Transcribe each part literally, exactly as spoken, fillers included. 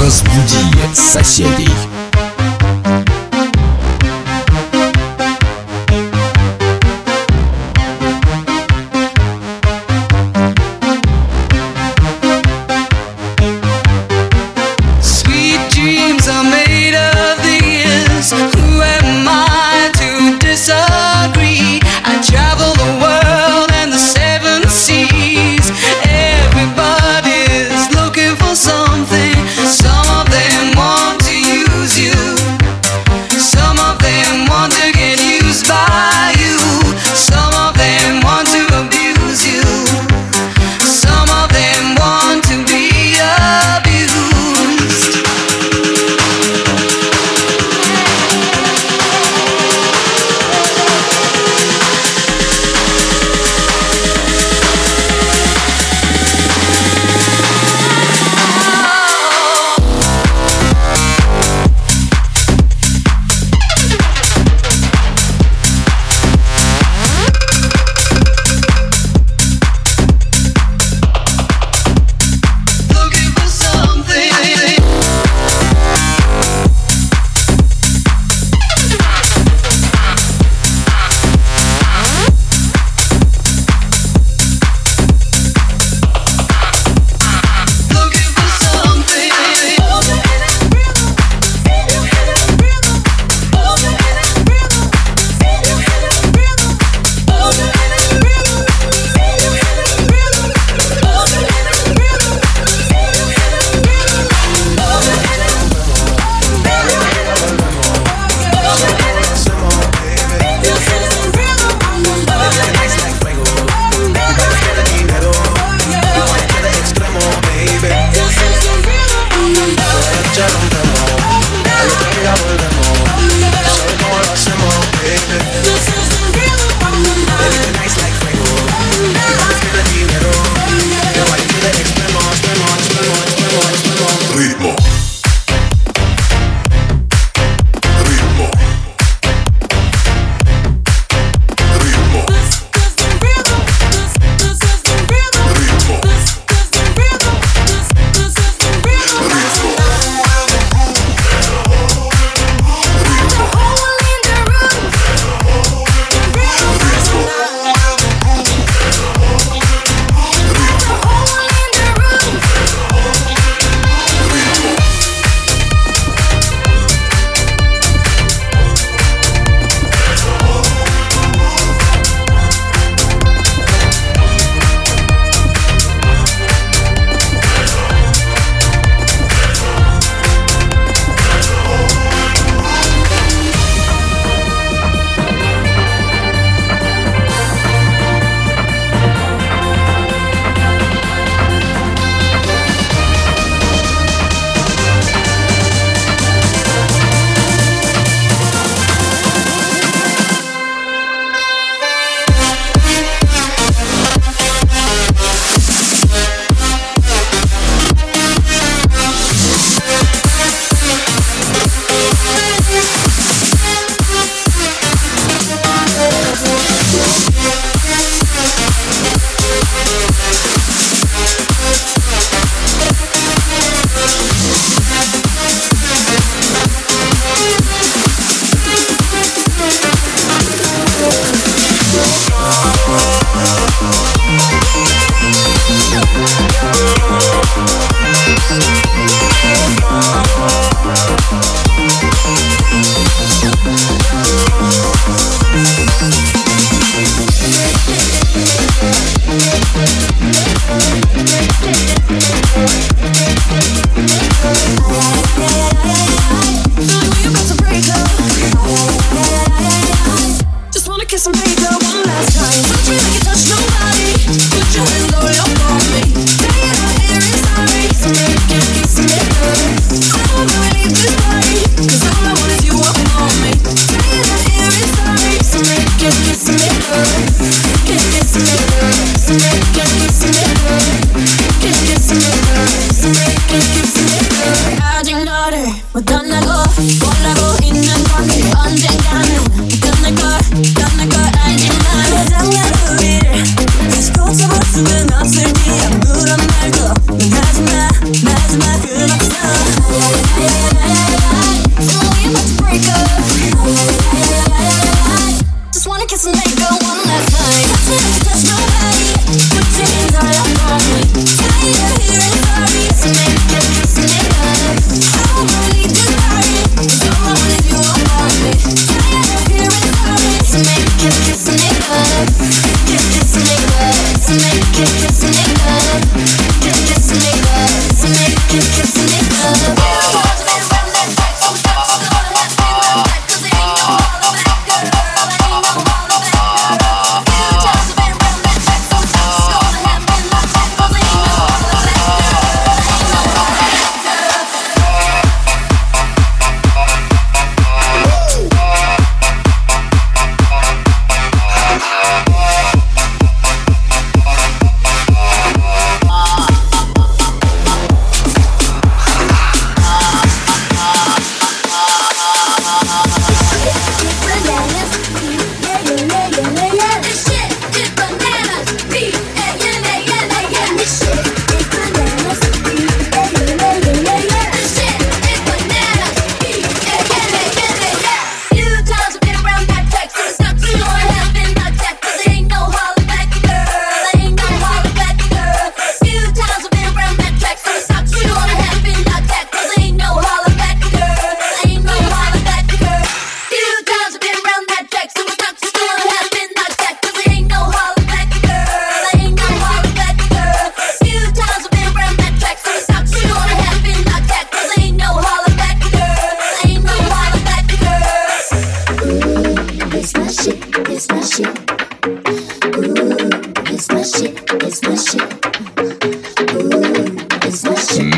Разбуди соседей. Some of them want to use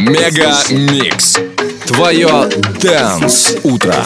Мегамикс. Твое Dance утро.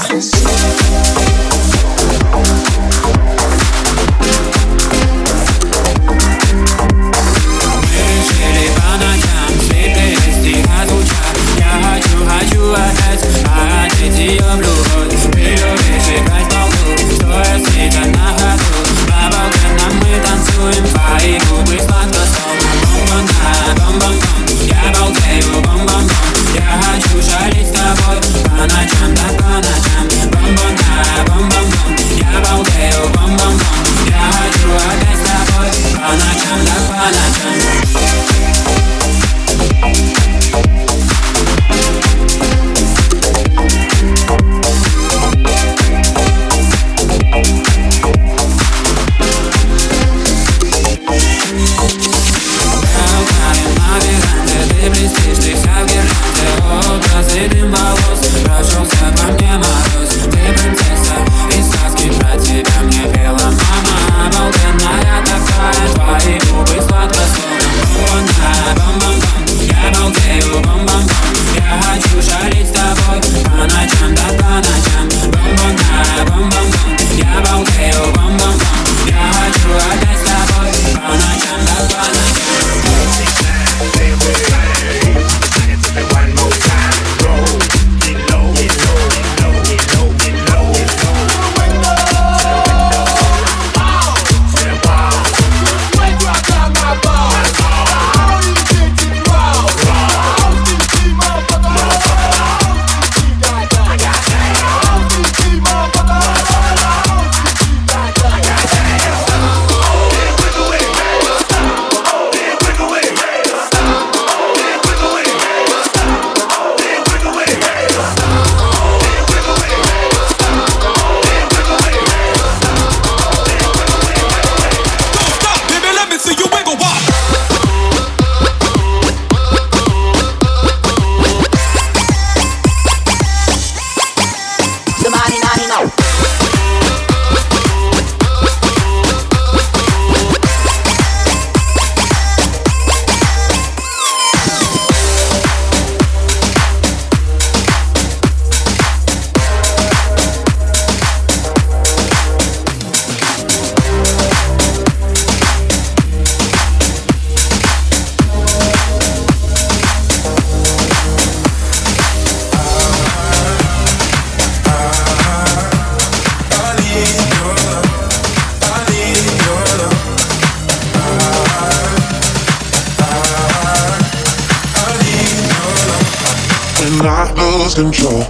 Control.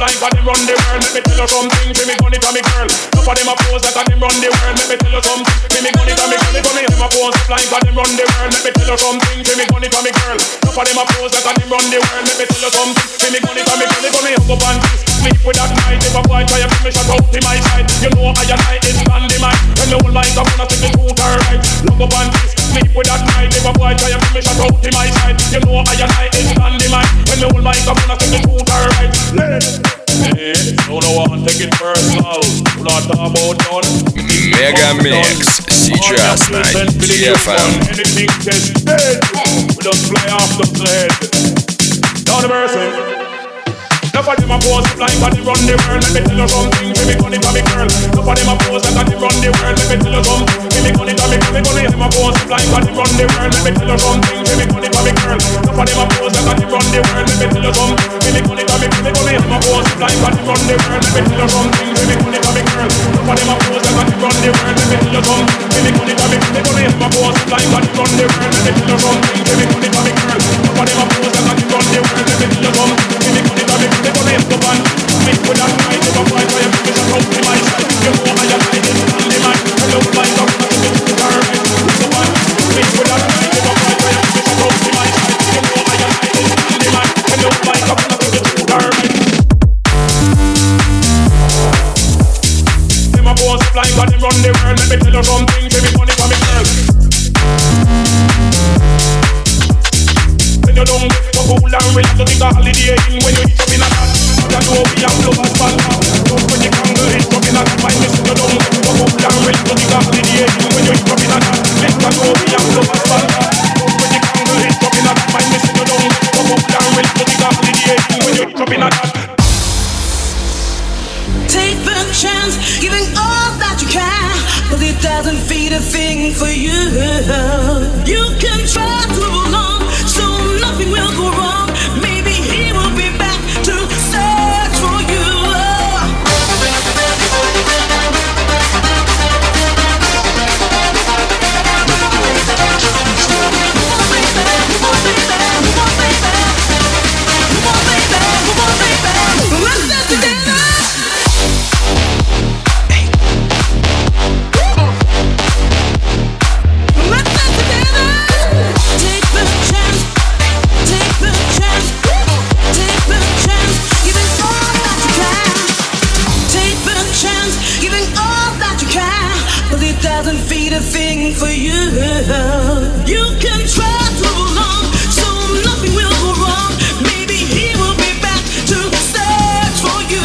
like how they run the world. Let me tell you something, give me gun it on me girl. Enough of them a pose like how they run the world. Let me tell you something, give me gun it on me girl. Enough of them a pose like how they run the world. Let me tell you something, give me gun it on me girl. Enough of them a pose like how they run the world. Let me tell you something, give me gun it on me girl. Let me hug up and sleep with that night. If a boy try to give me shot out to my side, you know I and I is landmine. When the whole life I'm gonna take the truth and right. Hug up and sleep with that night. If a boy try to give me shot out to my side, you know I and I is landmine. When the whole life I'm gonna take the truth and right. Мегамикс сейчас на ди эф эм. Nobody of them a pose like how they run the world. Let me tell you something, give me money for me girl. Nobody of them a pose like how they run the world. Let me tell you something, give me money for me girl. Nobody of them a pose like how they run the world. Let me tell you something, give me money for me girl. Nobody of them a pose like how they run the world. Let me tell you something, give me money for me girl. Nobody of them a pose like how they run the world. Let me tell you something, give me money for me girl. Nobody of them a pose like how they run the world. Let me tell you something, give me money for me girl. Nobody of them a pose like how they run the world. Let me tell you something, give me money for me girl. Nobody of them a pose like how they run the world. Let me tell you something, give me money for me girl. Go live the fun, make with that night, if I fight for your business, I'll be my side. You know I am hiding, I'm the man, I don't find out, I don't think it's perfect. So I, make with that night, if I fight for your business, I'll be my side. You know I am hiding, I'm the man, I don't find out, I don't think it's perfect. Them a boss flying, but they run the world, let me tell you something, give me money for me girl. When you don't get so cool and relax, you think a holiday in when you eat up in a cat. But you know we have lovers back now. Don't when you can't get stuck in a cat. My miss you don't get so cool and relax, you think a holiday in when you eat up in a cat. Let you know we have lovers back now. Don't when you can't get stuck in a cat. My miss you don't get so cool and relax, you think a holiday in when you eat up in a cat. Take the chance, giving all that you can, but it doesn't feed a thing for you. You can try to belong. So nothing will go wrong. Maybe he will be back to search for you. For you, you can try to belong, so nothing will go wrong. Maybe he will be back to search for you.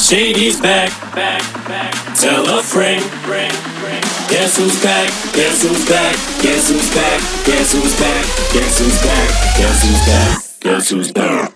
Shady's back, back, back. Tell a friend, friend, friend. Guess who's back? Guess who's back? Guess who's back? Guess who's back? Guess who's back? Guess who's back? Guess who's back?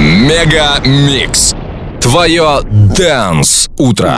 Мегамикс. Твое Dance утро.